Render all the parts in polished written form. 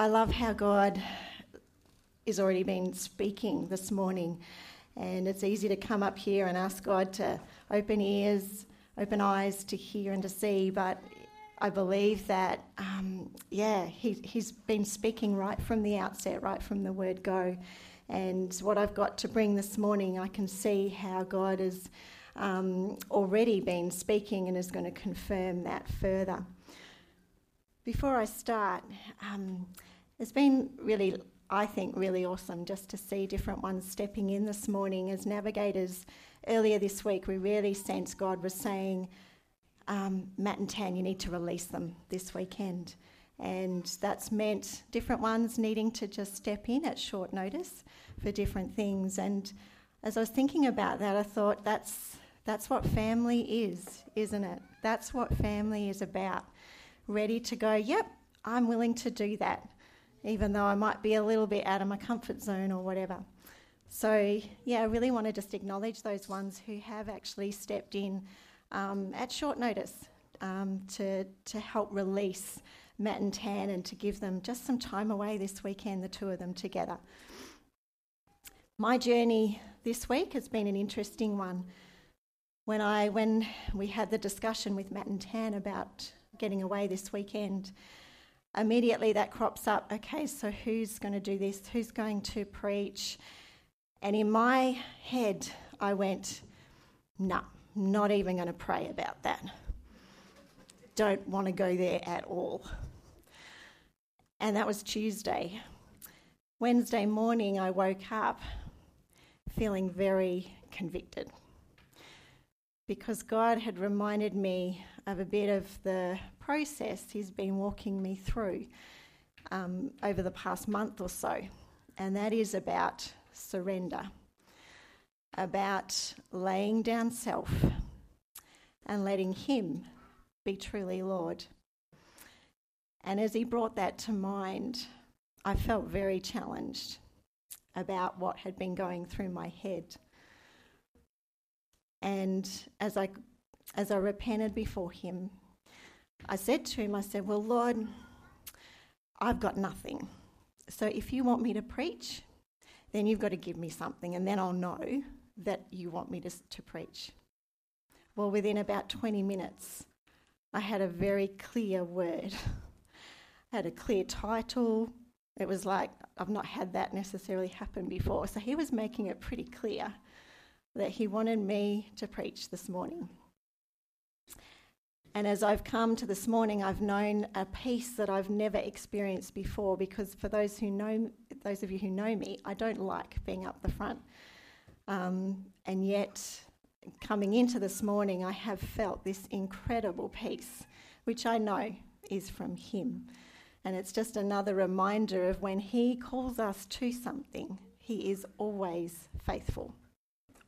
I love how God has already been speaking this morning, and it's easy to come up here and ask God to open ears, open eyes to hear and to see, but I believe that, He's been speaking right from the outset, right from the word go, and what I've got to bring this morning, I can see how God has already been speaking and is going to confirm that further. Before I start, it's been really, I think, really awesome just to see different ones stepping in this morning. As navigators, earlier this week, we really sensed God was saying, Matt and Tan, you need to release them this weekend. And that's meant different ones needing to just step in at short notice for different things. And as I was thinking about that, I thought, that's what family is, isn't it? That's what family is about. Ready to go, yep, I'm willing to do that, even though I might be a little bit out of my comfort zone or whatever. So, yeah, I really want to just acknowledge those ones who have actually stepped in at short notice to help release Matt and Tan and to give them just some time away this weekend, the two of them together. My journey this week has been an interesting one. When we had the discussion with Matt and Tan about getting away this weekend, immediately that crops up, okay, so who's going to do this? Who's going to preach? And in my head, I went, no, not even going to pray about that. Don't want to go there at all. And that was Tuesday. Wednesday morning, I woke up feeling very convicted because God had reminded me of a bit of the process He's been walking me through over the past month or so, and that is about surrender, about laying down self and letting Him be truly Lord. And as He brought that to mind, I felt very challenged about what had been going through my head. And as I repented before Him, I said to Him, well, Lord, I've got nothing. So if you want me to preach, then you've got to give me something, and then I'll know that you want me to preach. Well, within about 20 minutes, I had a very clear word. I had a clear title. It was like, I've not had that necessarily happen before. So He was making it pretty clear that He wanted me to preach this morning. And as I've come to this morning, I've known a peace that I've never experienced before, because for those of you who know me, I don't like being up the front. And yet, coming into this morning, I have felt this incredible peace, which I know is from Him. And it's just another reminder of when He calls us to something, He is always faithful,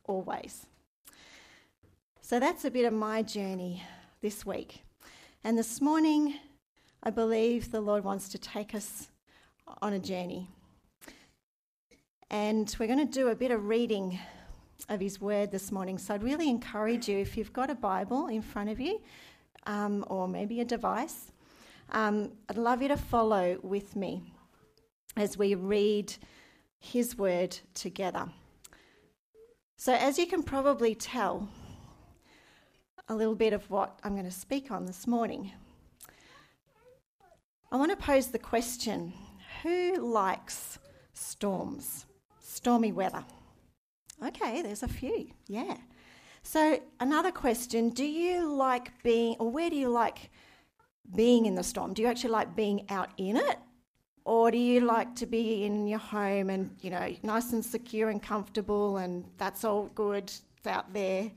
always. So that's a bit of my journey this week. And this morning, I believe the Lord wants to take us on a journey. And we're going to do a bit of reading of His word this morning. So I'd really encourage you, if you've got a Bible in front of you, or maybe a device, I'd love you to follow with me as we read His word together. So as you can probably tell, a little bit of what I'm going to speak on this morning. I want to pose the question, who likes storms, stormy weather? Okay, there's a few, yeah. So another question, do you like being, or where do you like being in the storm? Do you actually like being out in it? Or do you like to be in your home and, you know, nice and secure and comfortable and that's all good, it's out there?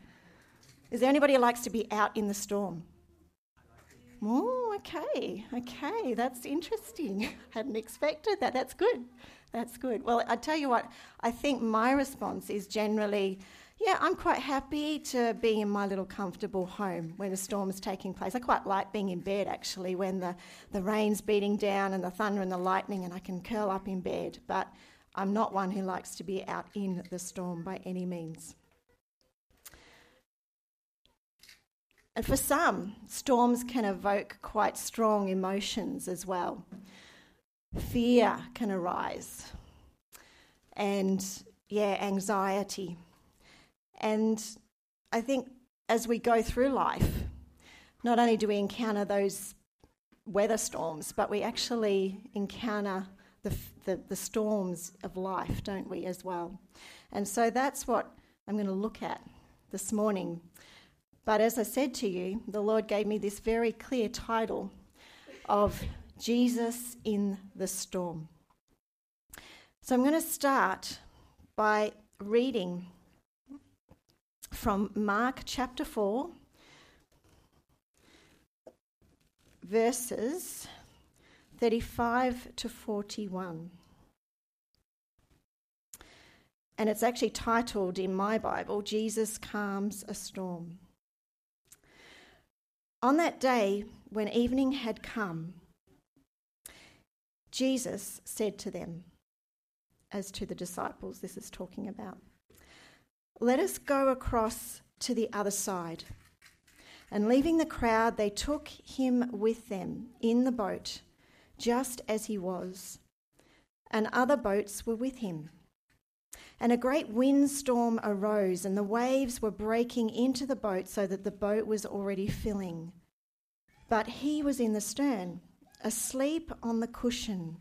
Is there anybody who likes to be out in the storm? Oh, okay, that's interesting. Hadn't expected that. That's good. Well, I tell you what, I think my response is generally, yeah, I'm quite happy to be in my little comfortable home when a storm is taking place. I quite like being in bed, actually, when the rain's beating down and the thunder and the lightning and I can curl up in bed, but I'm not one who likes to be out in the storm by any means. And for some, storms can evoke quite strong emotions as well. Fear can arise, and anxiety. And I think as we go through life, not only do we encounter those weather storms, but we actually encounter the storms of life, don't we, as well? And so that's what I'm going to look at this morning. But as I said to you, the Lord gave me this very clear title of Jesus in the Storm. So I'm going to start by reading from Mark chapter 4, verses 35 to 41. And it's actually titled in my Bible, Jesus Calms a Storm. On that day, when evening had come, Jesus said to them, as to the disciples this is talking about, "Let us go across to the other side." And leaving the crowd, they took him with them in the boat, just as he was. And other boats were with him. And a great windstorm arose, and the waves were breaking into the boat so that the boat was already filling. But he was in the stern, asleep on the cushion.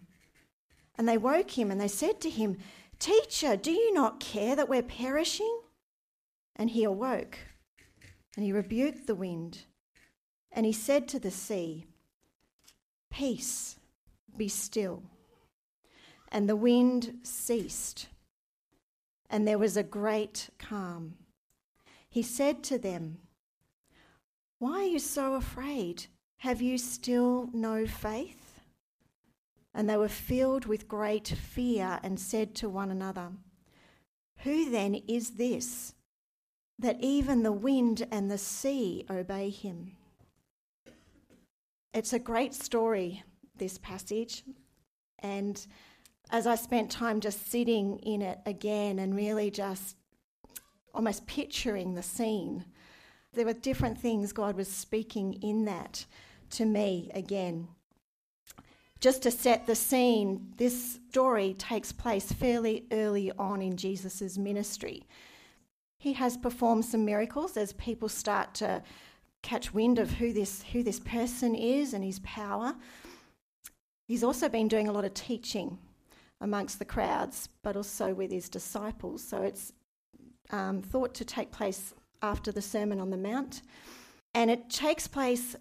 And they woke him, and they said to him, "Teacher, do you not care that we're perishing?" And he awoke, and he rebuked the wind, and he said to the sea, "Peace, be still." And the wind ceased, and there was a great calm. He said to them, "Why are you so afraid? Have you still no faith?" And they were filled with great fear and said to one another, "Who then is this, that even the wind and the sea obey him?" It's a great story, this passage, and as I spent time just sitting in it again and really just almost picturing the scene, there were different things God was speaking in that to me again. Just to set the scene, this story takes place fairly early on in Jesus' ministry. He has performed some miracles as people start to catch wind of who this person is and his power. He's also been doing a lot of teaching amongst the crowds, but also with his disciples. So it's thought to take place after the Sermon on the Mount. And it takes place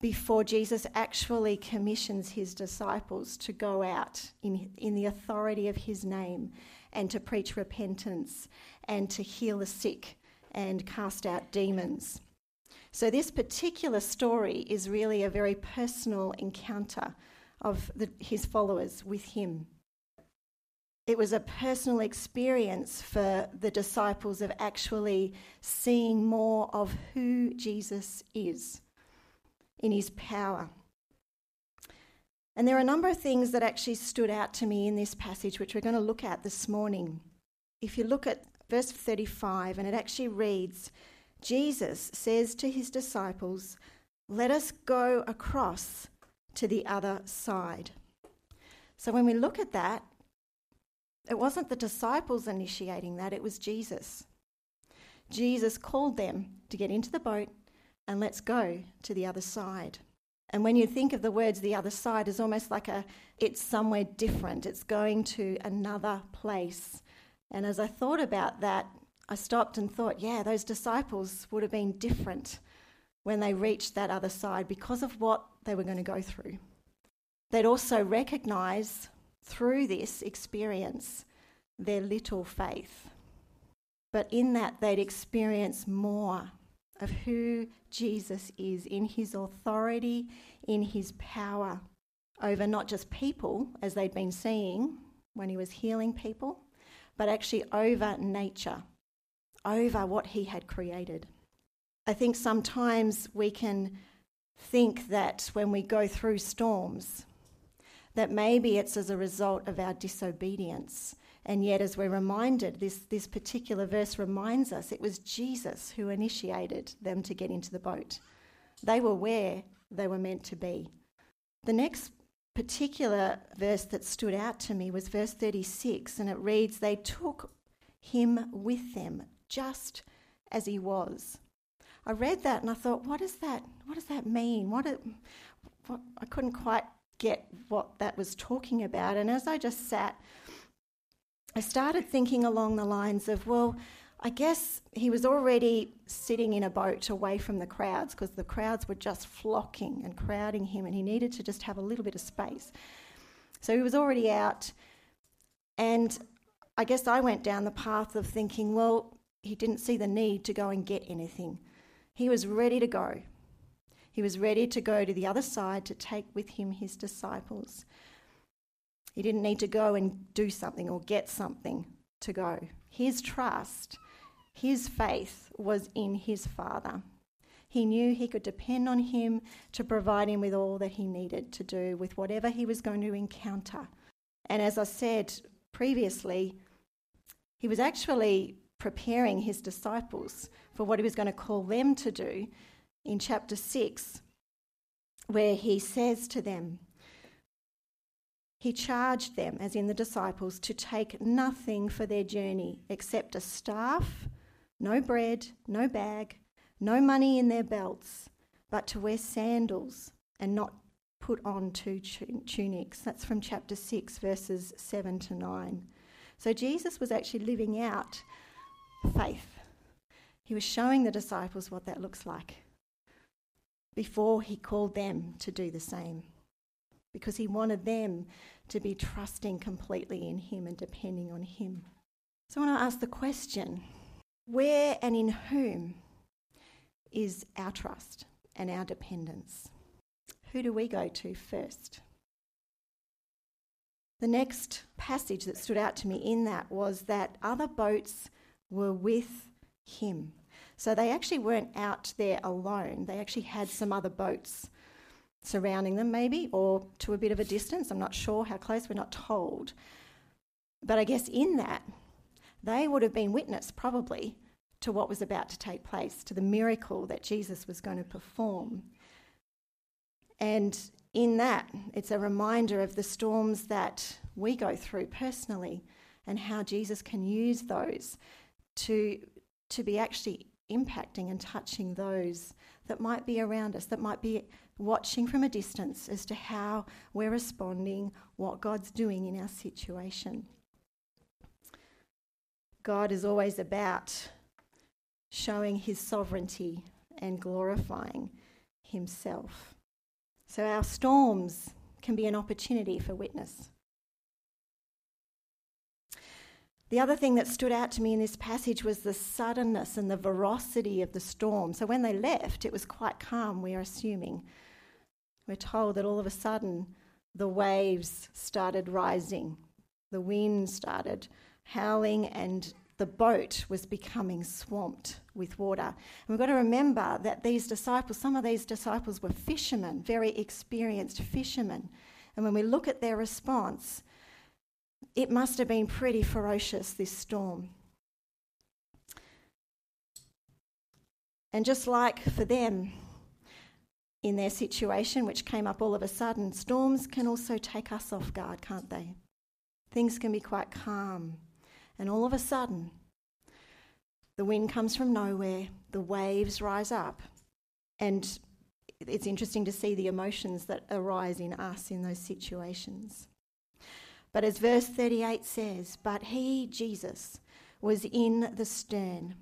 before Jesus actually commissions his disciples to go out in the authority of his name and to preach repentance and to heal the sick and cast out demons. So this particular story is really a very personal encounter of his followers with him. It was a personal experience for the disciples of actually seeing more of who Jesus is in his power. And there are a number of things that actually stood out to me in this passage, which we're going to look at this morning. If you look at verse 35, and it actually reads, Jesus says to his disciples, "Let us go across to the other side." So when we look at that, it wasn't the disciples initiating that, it was Jesus. Jesus called them to get into the boat and let's go to the other side. And when you think of the words "the other side," is almost like it's somewhere different. It's going to another place. And as I thought about that, I stopped and thought, those disciples would have been different when they reached that other side because of what they were going to go through. They'd also recognise through this experience their little faith. But in that, they'd experience more of who Jesus is in his authority, in his power over not just people, as they'd been seeing when he was healing people, but actually over nature, over what he had created. I think sometimes we can think that when we go through storms, that maybe it's as a result of our disobedience. And yet, as we're reminded, this particular verse reminds us it was Jesus who initiated them to get into the boat. They were where they were meant to be. The next particular verse that stood out to me was verse 36, and it reads, "They took him with them just as he was." I read that and I thought, what does that mean? I couldn't quite get what that was talking about. And as I just sat, I started thinking along the lines of, well, I guess he was already sitting in a boat away from the crowds, because the crowds were just flocking and crowding him, and he needed to just have a little bit of space. So he was already out, and I guess I went down the path of thinking, well, he didn't see the need to go and get anything. He was ready to go. He was ready to go to the other side to take with him his disciples. He didn't need to go and do something or get something to go. His trust, his faith was in his Father. He knew he could depend on him to provide him with all that he needed to do with whatever he was going to encounter. And as I said previously, he was actually preparing his disciples for what he was going to call them to do in chapter 6, where he says to them, he charged them, as in the disciples, to take nothing for their journey except a staff, no bread, no bag, no money in their belts, but to wear sandals and not put on two tunics. That's from chapter 6, verses 7 to 9. So Jesus was actually living out faith. He was showing the disciples what that looks like before he called them to do the same, because he wanted them to be trusting completely in him and depending on him. So I want to ask the question, where and in whom is our trust and our dependence? Who do we go to first? The next passage that stood out to me in that was that other boats were with him. So they actually weren't out there alone. They actually had some other boats surrounding them, maybe, or to a bit of a distance. I'm not sure how close, we're not told. But I guess in that, they would have been witness probably to what was about to take place, to the miracle that Jesus was going to perform. And in that, it's a reminder of the storms that we go through personally and how Jesus can use those to be actually impacting and touching those that might be around us, that might be watching from a distance as to how we're responding, what God's doing in our situation. God is always about showing his sovereignty and glorifying himself. So our storms can be an opportunity for witness. The other thing that stood out to me in this passage was the suddenness and the ferocity of the storm. So when they left, it was quite calm, we are assuming. We're told that all of a sudden the waves started rising, the wind started howling, and the boat was becoming swamped with water. And we've got to remember that these disciples, some of these disciples were fishermen, very experienced fishermen. And when we look at their response, it must have been pretty ferocious, this storm. And just like for them, in their situation, which came up all of a sudden, storms can also take us off guard, can't they? Things can be quite calm. And all of a sudden, the wind comes from nowhere, the waves rise up. And it's interesting to see the emotions that arise in us in those situations. But as verse 38 says, but he, Jesus, was in the stern.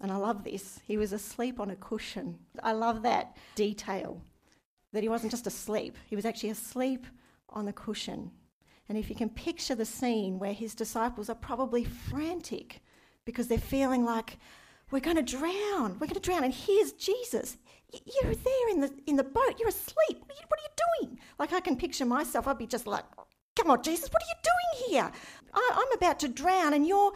And I love this. He was asleep on a cushion. I love that detail, that he wasn't just asleep. He was actually asleep on the cushion. And if you can picture the scene where his disciples are probably frantic because they're feeling like, we're going to drown. And here's Jesus. You're there in the boat. You're asleep. What are you doing? Like, I can picture myself. I'd be just like, come on, Jesus, what are you doing here? I'm about to drown, and you're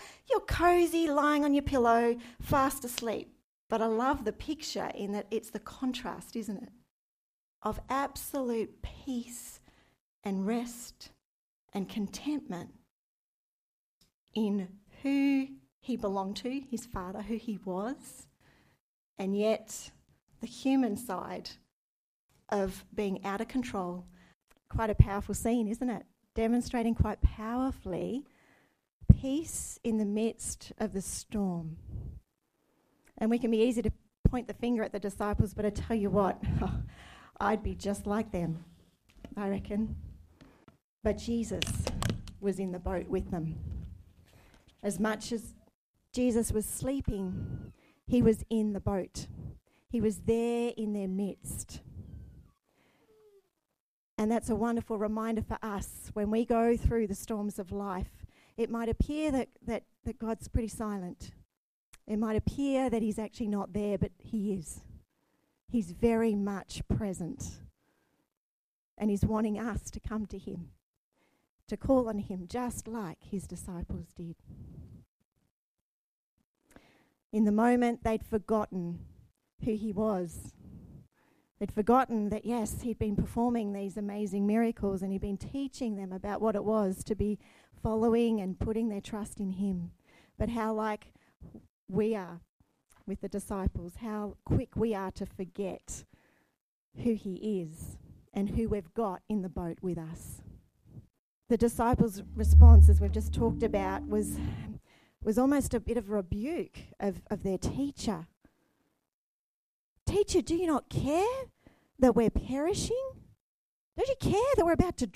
cozy, lying on your pillow, fast asleep. But I love the picture in that it's the contrast, isn't it, of absolute peace and rest and contentment in who he belonged to, his Father, who he was, and yet the human side of being out of control, quite a powerful scene, isn't it? Demonstrating quite powerfully peace in the midst of the storm. And we can be easy to point the finger at the disciples, but I tell you what, I'd be just like them, I reckon. But Jesus was in the boat with them. As much as Jesus was sleeping, he was in the boat. He was there in their midst. And that's a wonderful reminder for us. When we go through the storms of life, it might appear that God's pretty silent. It might appear that he's actually not there, but he is. He's very much present. And he's wanting us to come to him, to call on him, just like his disciples did. In the moment, they'd forgotten who he was. They'd forgotten that, yes, he'd been performing these amazing miracles and he'd been teaching them about what it was to be following and putting their trust in him. But how like we are with the disciples, how quick we are to forget who he is and who we've got in the boat with us. The disciples' response, as we've just talked about, was almost a bit of a rebuke of their teacher. Teacher, do you not care that we're perishing? Don't you care that we're about to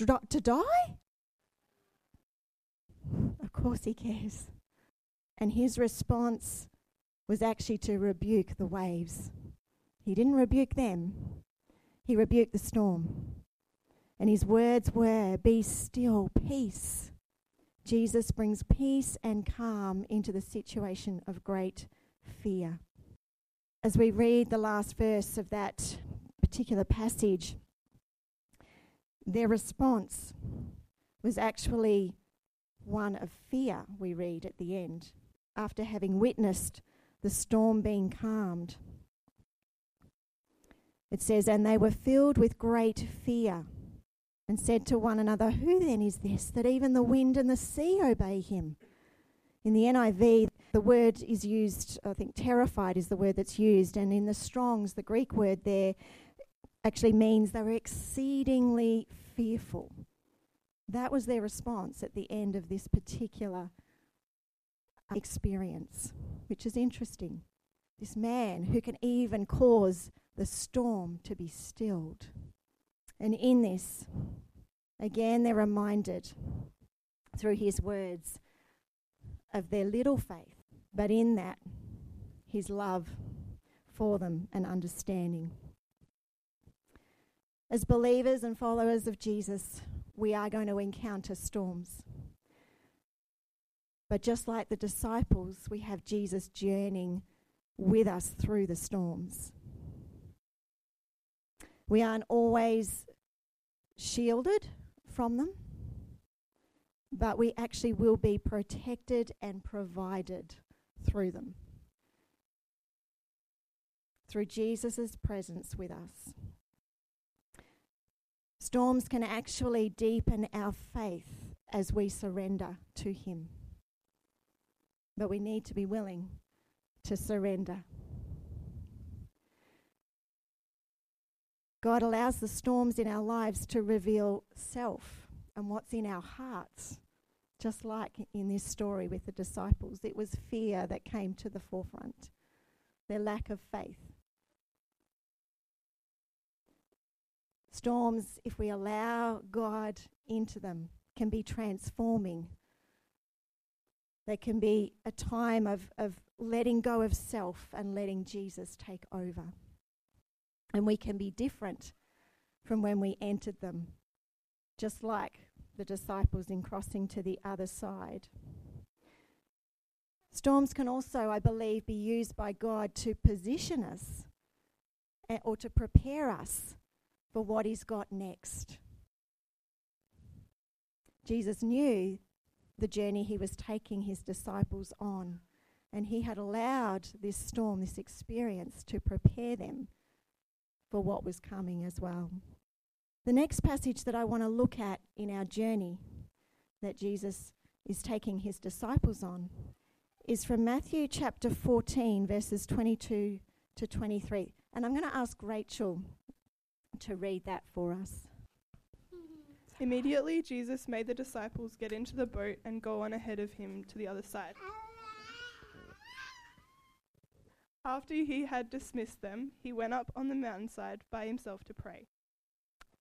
die? Of course he cares. And his response was actually to rebuke the waves. He didn't rebuke them. He rebuked the storm. And his words were, "Be still, peace." Jesus brings peace and calm into the situation of great fear. As we read the last verse of that particular passage, their response was actually one of fear, we read at the end, after having witnessed the storm being calmed. It says, "And they were filled with great fear and said to one another, 'Who then is this, that even the wind and the sea obey him?'" In the NIV, the word is used, I think terrified is the word that's used, and in the Strong's, the Greek word there actually means they were exceedingly fearful. That was their response at the end of this particular experience, which is interesting. This man who can even cause the storm to be stilled. And in this, again, they're reminded through his words of their little faith, but in that, his love for them and understanding. As believers and followers of Jesus, we are going to encounter storms. But just like the disciples, we have Jesus journeying with us through the storms. We aren't always shielded from them, but we actually will be protected and provided through them, through Jesus' presence with us. Storms can actually deepen our faith as we surrender to him. But we need to be willing to surrender. God allows the storms in our lives to reveal self and what's in our hearts, just like in this story with the disciples. It was fear that came to the forefront, their lack of faith. Storms, if we allow God into them, can be transforming. They can be a time of letting go of self and letting Jesus take over. And we can be different from when we entered them, just like the disciples in crossing to the other side. Storms can also, I believe, be used by God to position us or to prepare us for what he's got next. Jesus knew the journey he was taking his disciples on, and he had allowed this storm, this experience, to prepare them for what was coming as well. The next passage that I want to look at in our journey that Jesus is taking his disciples on is from Matthew chapter 14, verses 22 to 23. And I'm going to ask Rachel to read that for us. Immediately Jesus made the disciples get into the boat and go on ahead of him to the other side. After he had dismissed them, he went up on the mountainside by himself to pray.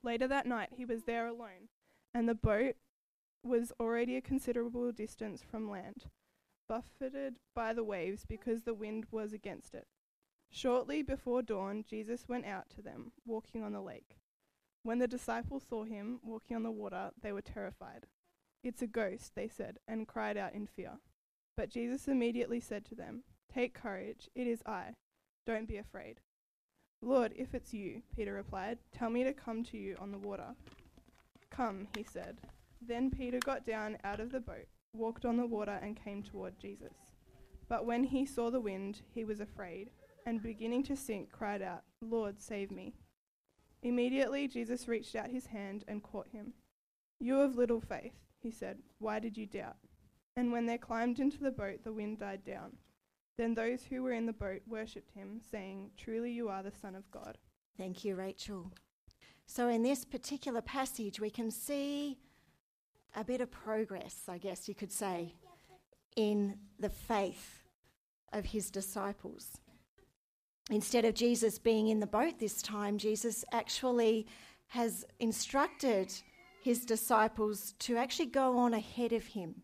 Later that night he was there alone, and the boat was already a considerable distance from land, buffeted by the waves because the wind was against it. Shortly before dawn, Jesus went out to them, walking on the lake. When the disciples saw him walking on the water, they were terrified. "It's a ghost," they said, and cried out in fear. But Jesus immediately said to them, "Take courage, it is I. Don't be afraid." "Lord, if it's you," Peter replied, "tell me to come to you on the water." "Come," he said. Then Peter got down out of the boat, walked on the water, and came toward Jesus. But when he saw the wind, he was afraid, and beginning to sink, cried out, "Lord, save me." Immediately Jesus reached out his hand and caught him. "You of little faith," he said, "why did you doubt?" And when they climbed into the boat, the wind died down. Then those who were in the boat worshipped him, saying, "Truly you are the Son of God." Thank you, Rachel. So in this particular passage, we can see a bit of progress, I guess you could say, in the faith of his disciples. Instead of Jesus being in the boat this time, Jesus actually has instructed his disciples to actually go on ahead of him.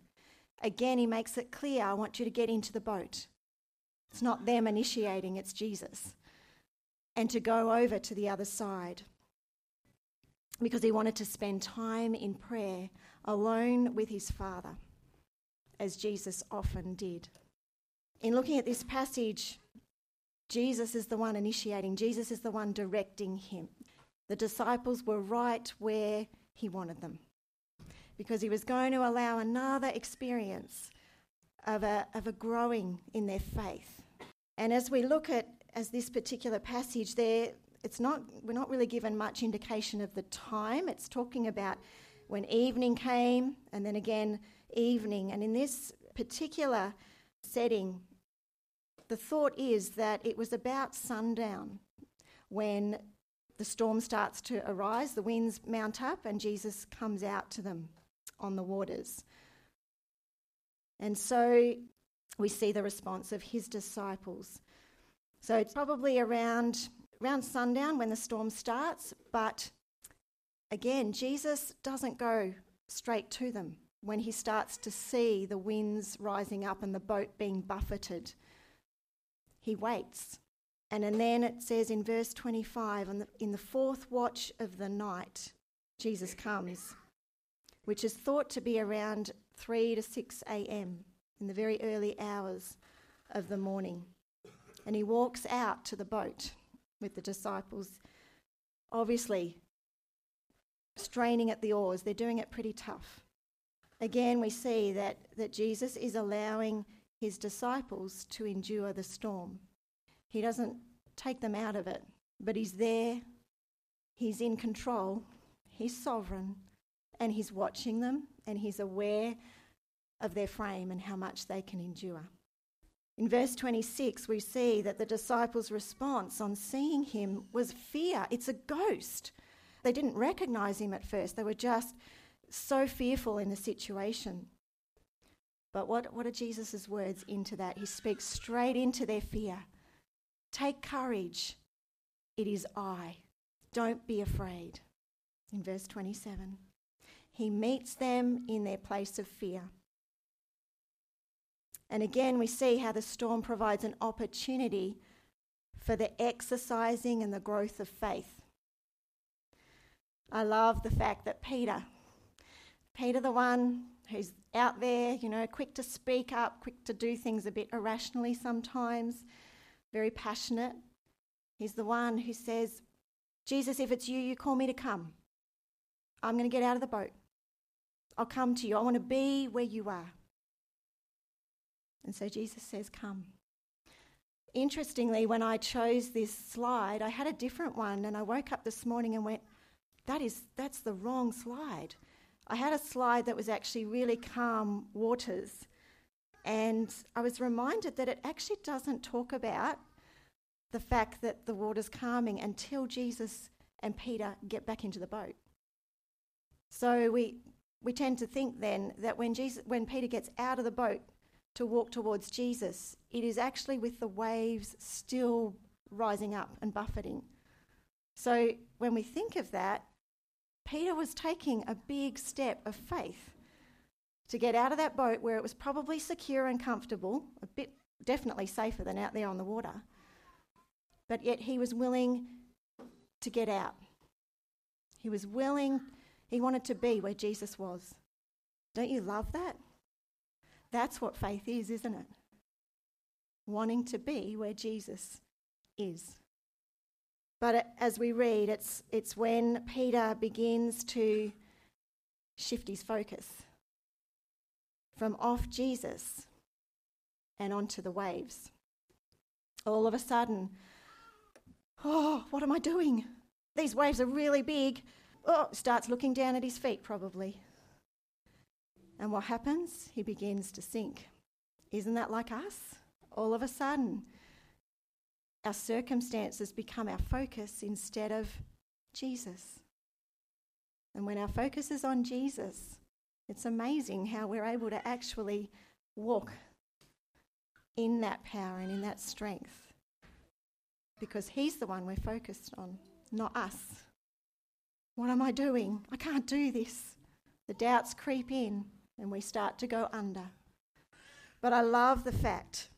Again, he makes it clear, "I want you to get into the boat." It's not them initiating, it's Jesus. And to go over to the other side, because he wanted to spend time in prayer alone with his Father, as Jesus often did. In looking at this passage, Jesus is the one initiating. Jesus is the one directing him. The disciples were right where he wanted them, because he was going to allow another experience of a growing in their faith. And as we look at this particular passage there, we're not really given much indication of the time. It's talking about when evening came, and then again evening. And in this particular setting, the thought is that it was about sundown when the storm starts to arise, the winds mount up, and Jesus comes out to them on the waters. And so we see the response of his disciples. So it's probably around sundown when the storm starts, but again, Jesus doesn't go straight to them when he starts to see the winds rising up and the boat being buffeted. He waits. And then it says in verse 25, in the fourth watch of the night, Jesus comes, which is thought to be around 3 to 6 a.m., in the very early hours of the morning. And he walks out to the boat with the disciples, obviously straining at the oars. They're doing it pretty tough. Again, we see that Jesus is allowing his disciples to endure the storm. He doesn't take them out of it, but he's there, he's in control, he's sovereign, and he's watching them, and he's aware of their frame and how much they can endure. In verse 26, we see that the disciples' response on seeing him was fear. It's a ghost. They didn't recognize him at first. They were just so fearful in the situation. But what are Jesus' words into that? He speaks straight into their fear. "Take courage. It is I. Don't be afraid." In verse 27, he meets them in their place of fear. And again, we see how the storm provides an opportunity for the exercising and the growth of faith. I love the fact that Peter, the one who's out there, quick to speak up, quick to do things a bit irrationally sometimes, very passionate, he's the one who says, "Jesus, if it's you, you call me to come. I'm going to get out of the boat. I'll come to you. I want to be where you are." And so Jesus says, "Come." Interestingly, when I chose this slide, I had a different one, and I woke up this morning and went, that's the wrong slide. I had a slide that was actually really calm waters, and I was reminded that it actually doesn't talk about the fact that the water's calming until Jesus and Peter get back into the boat. So we tend to think then that when Peter gets out of the boat to walk towards Jesus, it is actually with the waves still rising up and buffeting. So when we think of that, Peter was taking a big step of faith to get out of that boat where it was probably secure and comfortable, a bit definitely safer than out there on the water, but yet he was willing to get out. He was willing, he wanted to be where Jesus was. Don't you love that? That's what faith is, isn't it? Wanting to be where Jesus is. But as we read, it's when Peter begins to shift his focus from off Jesus and onto the waves. All of a sudden, oh, what am I doing? These waves are really big. Oh, starts looking down at his feet probably. And what happens? He begins to sink. Isn't that like us? All of a sudden, our circumstances become our focus instead of Jesus. And when our focus is on Jesus, it's amazing how we're able to actually walk in that power and in that strength, because he's the one we're focused on, not us. What am I doing? I can't do this. The doubts creep in and we start to go under. But I love the fact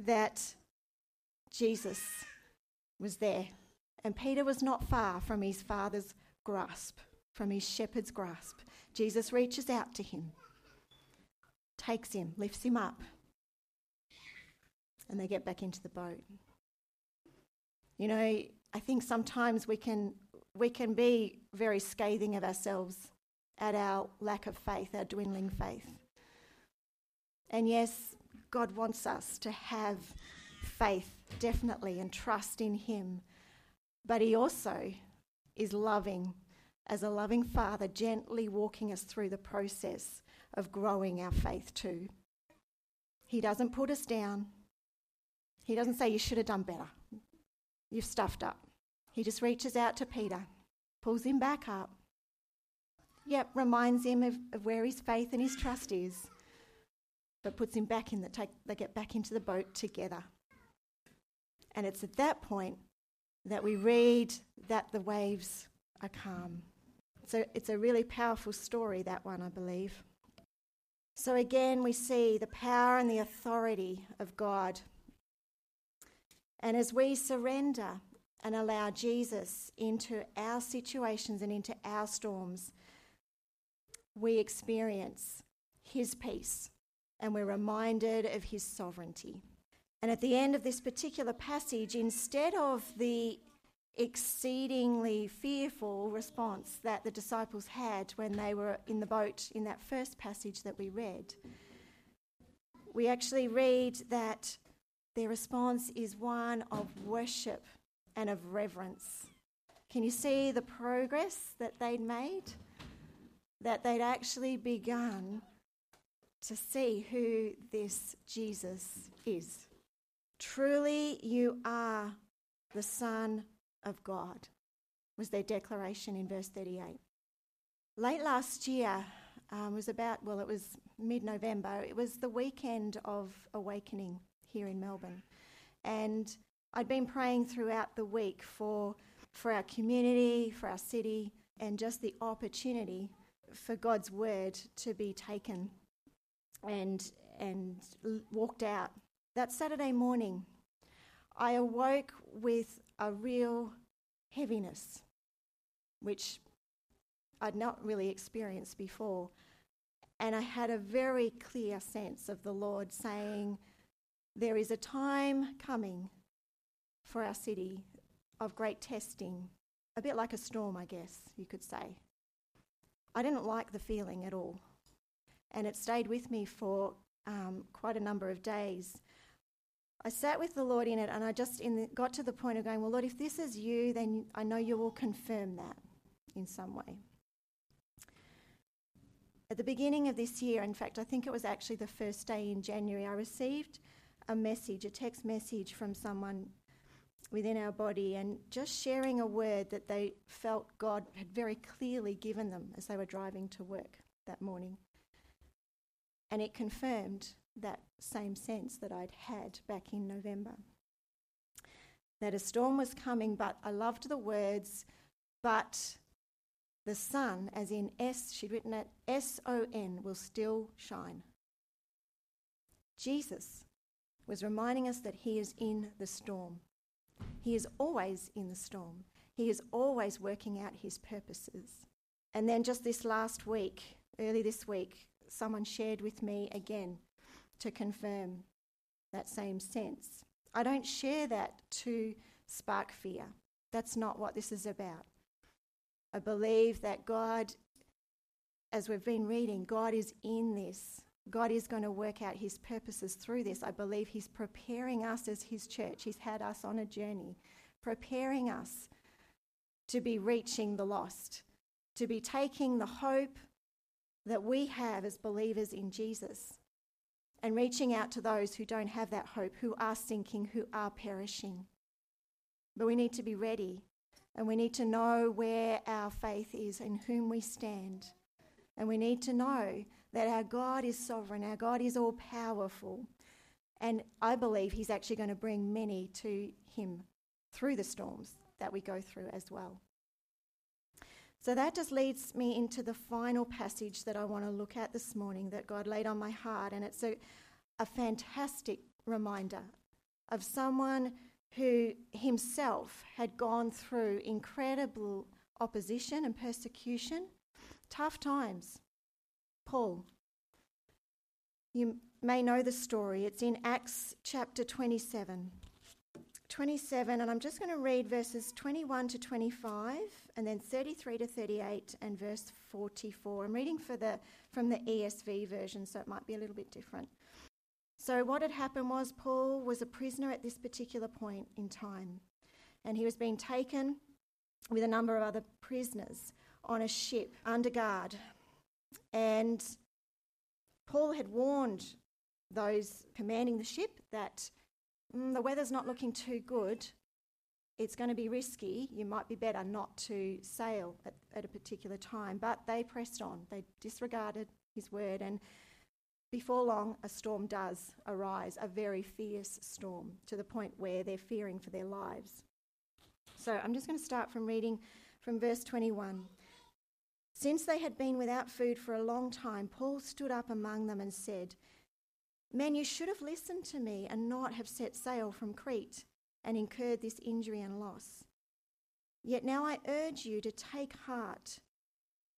that Jesus was there and Peter was not far from his Father's grasp, from his shepherd's grasp. Jesus reaches out to him, takes him, lifts him up, and they get back into the boat. You know, I think sometimes we can be very scathing of ourselves at our lack of faith, our dwindling faith. And yes, God wants us to have faith, definitely, and trust in him. But he also is loving, as a loving Father, gently walking us through the process of growing our faith too. He doesn't put us down. He doesn't say, you should have done better. You've stuffed up. He just reaches out to Peter, pulls him back up. Yep, reminds him of where his faith and his trust is, but puts him back in they get back into the boat together. And it's at that point that we read that the waves are calm. So it's a really powerful story, that one, I believe. So again, we see the power and the authority of God. And as we surrender and allow Jesus into our situations and into our storms, we experience his peace and we're reminded of his sovereignty. And at the end of this particular passage, instead of the exceedingly fearful response that the disciples had when they were in the boat in that first passage that we read, we actually read that their response is one of worship and of reverence. Can you see the progress that they'd made? That they'd actually begun to see who this Jesus is. Truly, you are the Son of God, was their declaration in verse 38. Late last year, it was mid-November, it was the weekend of Awakening here in Melbourne. And I'd been praying throughout the week for our community, for our city, and just the opportunity for God's word to be taken and walked out. That Saturday morning, I awoke with a real heaviness, which I'd not really experienced before. And I had a very clear sense of the Lord saying, there is a time coming for our city of great testing, a bit like a storm, I guess you could say. I didn't like the feeling at all. And it stayed with me for quite a number of days. I sat with the Lord in it, and I just got to the point of going, well, Lord, if this is you, then I know you will confirm that in some way. At the beginning of this year, in fact, I think it was actually the first day in January, I received a text message from someone within our body, and just sharing a word that they felt God had very clearly given them as they were driving to work that morning. And it confirmed that same sense that I'd had back in November. That a storm was coming, but I loved the words, but the sun, as in S, she'd written it, S-O-N, will still shine. Jesus was reminding us that he is in the storm. He is always in the storm. He is always working out his purposes. And then just this last week, early this week, someone shared with me again to confirm that same sense. I don't share that to spark fear. That's not what this is about. I believe that God, as we've been reading, God is in this. God is going to work out his purposes through this. I believe he's preparing us as his church. He's had us on a journey, preparing us to be reaching the lost, to be taking the hope that we have as believers in Jesus and reaching out to those who don't have that hope, who are sinking, who are perishing. But we need to be ready, and we need to know where our faith is and whom we stand. And we need to know that our God is sovereign, our God is all-powerful. And I believe he's actually going to bring many to him through the storms that we go through as well. So that just leads me into the final passage that I want to look at this morning that God laid on my heart. And it's a fantastic reminder of someone who himself had gone through incredible opposition and persecution, tough times. Paul. You may know the story. It's in Acts chapter 27. And I'm just going to read verses 21 to 25 and then 33 to 38 and verse 44. I'm reading from the ESV version, so it might be a little bit different. So what had happened was Paul was a prisoner at this particular point in time, and he was being taken with a number of other prisoners on a ship under guard. And Paul had warned those commanding the ship that the weather's not looking too good, it's going to be risky, you might be better not to sail at a particular time. But they pressed on, they disregarded his word, and before long a storm does arise, a very fierce storm, to the point where they're fearing for their lives. So I'm just going to start from reading from verse 21. Since they had been without food for a long time, Paul stood up among them and said, "Men, you should have listened to me and not have set sail from Crete and incurred this injury and loss. Yet now I urge you to take heart,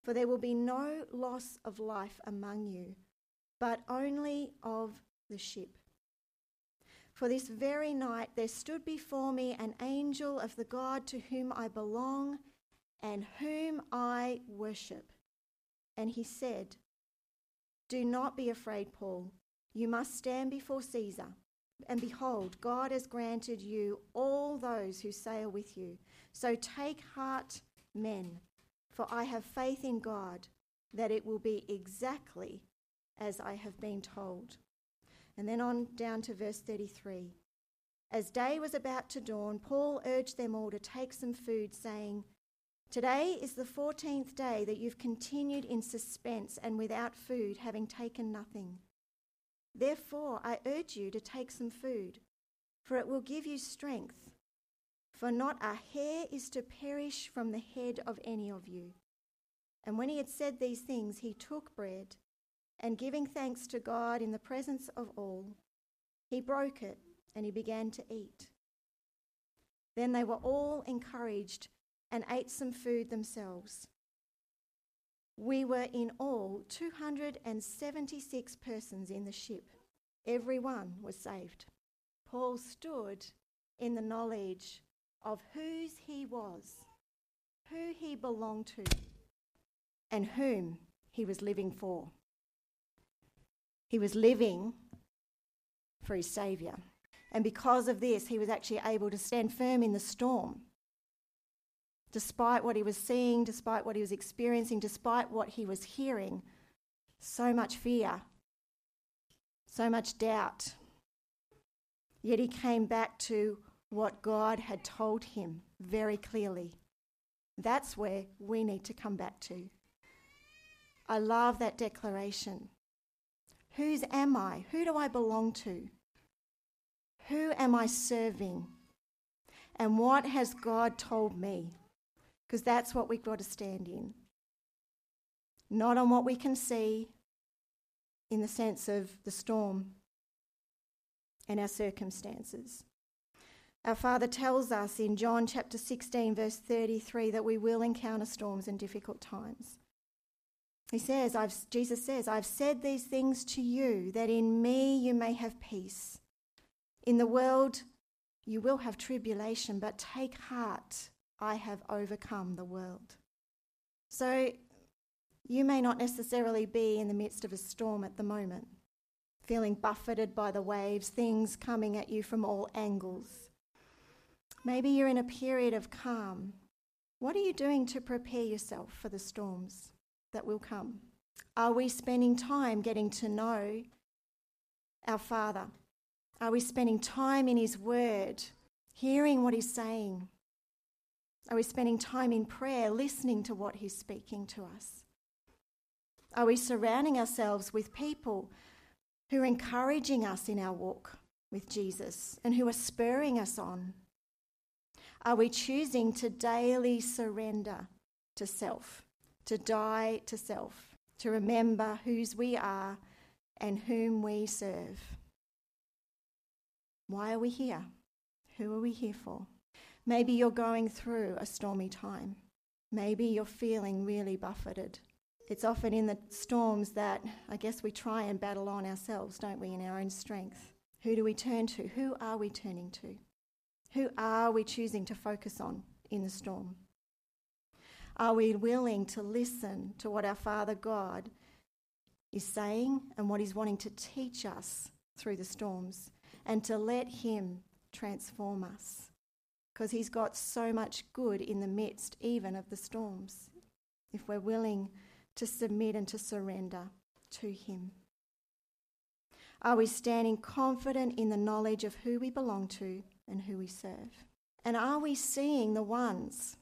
for there will be no loss of life among you, but only of the ship. For this very night there stood before me an angel of the God to whom I belong and whom I worship. And he said, 'Do not be afraid, Paul. You must stand before Caesar. And behold, God has granted you all those who sail with you. So take heart, men, for I have faith in God that it will be exactly as I have been told.'" And then on down to verse 33. As day was about to dawn, Paul urged them all to take some food, saying, "Today is the 14th day that you've continued in suspense and without food, having taken nothing. Therefore, I urge you to take some food, for it will give you strength. For not a hair is to perish from the head of any of you." And when he had said these things, he took bread, and giving thanks to God in the presence of all, he broke it and he began to eat. Then they were all encouraged and ate some food themselves. We were in all 276 persons in the ship. Everyone was saved. Paul stood in the knowledge of whose he was, who he belonged to, and whom he was living for. He was living for his Saviour. And because of this, he was actually able to stand firm in the storm. Despite what he was seeing, despite what he was experiencing, despite what he was hearing, so much fear, so much doubt. Yet he came back to what God had told him very clearly. That's where we need to come back to. I love that declaration. Whose am I? Who do I belong to? Who am I serving? And what has God told me? Because that's what we've got to stand in. Not on what we can see in the sense of the storm and our circumstances. Our Father tells us in John chapter 16, verse 33, that we will encounter storms and difficult times. He says, Jesus says, "I've said these things to you, that in me you may have peace. In the world you will have tribulation, but take heart, I have overcome the world." So you may not necessarily be in the midst of a storm at the moment, feeling buffeted by the waves, things coming at you from all angles. Maybe you're in a period of calm. What are you doing to prepare yourself for the storms that will come? Are we spending time getting to know our Father? Are we spending time in His Word, hearing what He's saying? Are we spending time in prayer, listening to what He's speaking to us? Are we surrounding ourselves with people who are encouraging us in our walk with Jesus and who are spurring us on? Are we choosing to daily surrender to self, to die to self, to remember whose we are and whom we serve? Why are we here? Who are we here for? Maybe you're going through a stormy time. Maybe you're feeling really buffeted. It's often in the storms that I guess we try and battle on ourselves, don't we, in our own strength. Who do we turn to? Who are we turning to? Who are we choosing to focus on in the storm? Are we willing to listen to what our Father God is saying and what He's wanting to teach us through the storms, and to let Him transform us? Because He's got so much good in the midst even of the storms, if we're willing to submit and to surrender to Him. Are we standing confident in the knowledge of who we belong to and who we serve? And are we seeing the ones?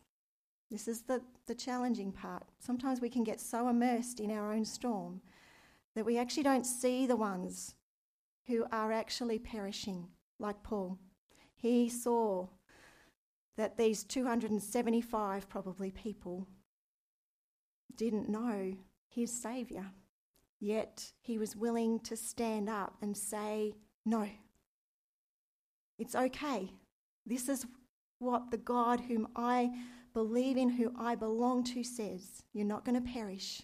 This is the challenging part. Sometimes we can get so immersed in our own storm that we actually don't see the ones who are actually perishing, like Paul. He saw that these 275 probably people didn't know his Saviour, yet he was willing to stand up and say, "No, it's okay. This is what the God whom I believe in, who I belong to, says. You're not going to perish."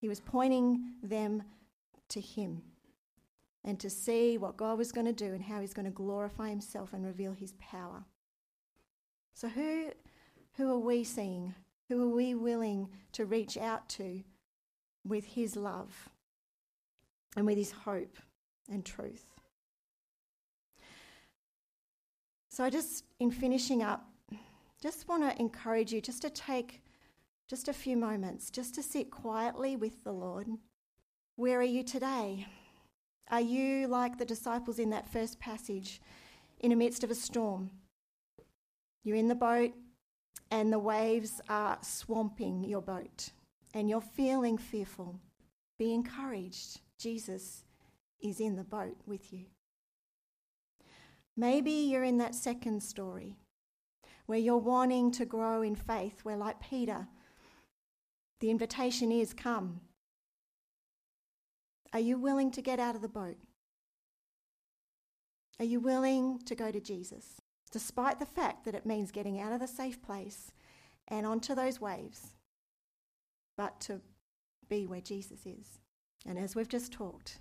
He was pointing them to Him and to see what God was going to do and how He's going to glorify Himself and reveal His power. So who are we seeing? Who are we willing to reach out to with His love and with His hope and truth? So just in finishing up, just want to encourage you just to take just a few moments, just to sit quietly with the Lord. Where are you today? Are you like the disciples in that first passage, in the midst of a storm? You're in the boat and the waves are swamping your boat and you're feeling fearful. Be encouraged. Jesus is in the boat with you. Maybe you're in that second story, where you're wanting to grow in faith, where, like Peter, the invitation is, "Come." Are you willing to get out of the boat? Are you willing to go to Jesus, despite the fact that it means getting out of the safe place and onto those waves, but to be where Jesus is? And as we've just talked,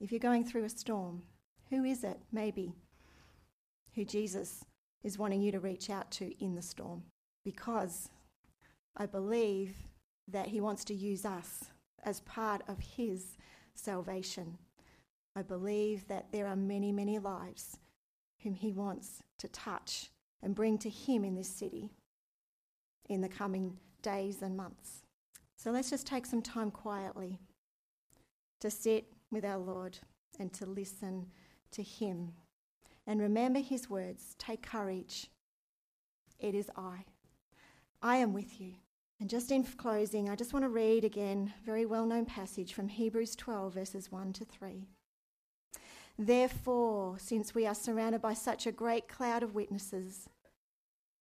if you're going through a storm, who is it, maybe, who Jesus is wanting you to reach out to in the storm? Because I believe that He wants to use us as part of His salvation. I believe that there are many, many lives whom He wants to touch and bring to Him in this city in the coming days and months. So let's just take some time quietly to sit with our Lord and to listen to Him and remember his words, take courage, it is I am with you. And just in closing, I just want to read again a very well-known passage from Hebrews 12, verses 1 to 3. Therefore, since we are surrounded by such a great cloud of witnesses,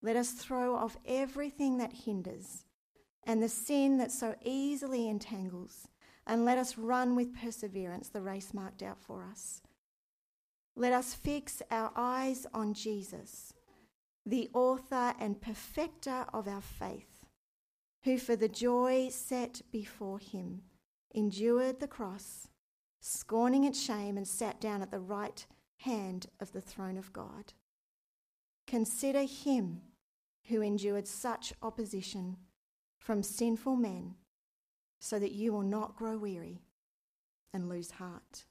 let us throw off everything that hinders and the sin that so easily entangles, and let us run with perseverance the race marked out for us. Let us fix our eyes on Jesus, the author and perfecter of our faith, who for the joy set before him endured the cross, scorning its shame, and sat down at the right hand of the throne of God. Consider him who endured such opposition from sinful men, so that you will not grow weary and lose heart.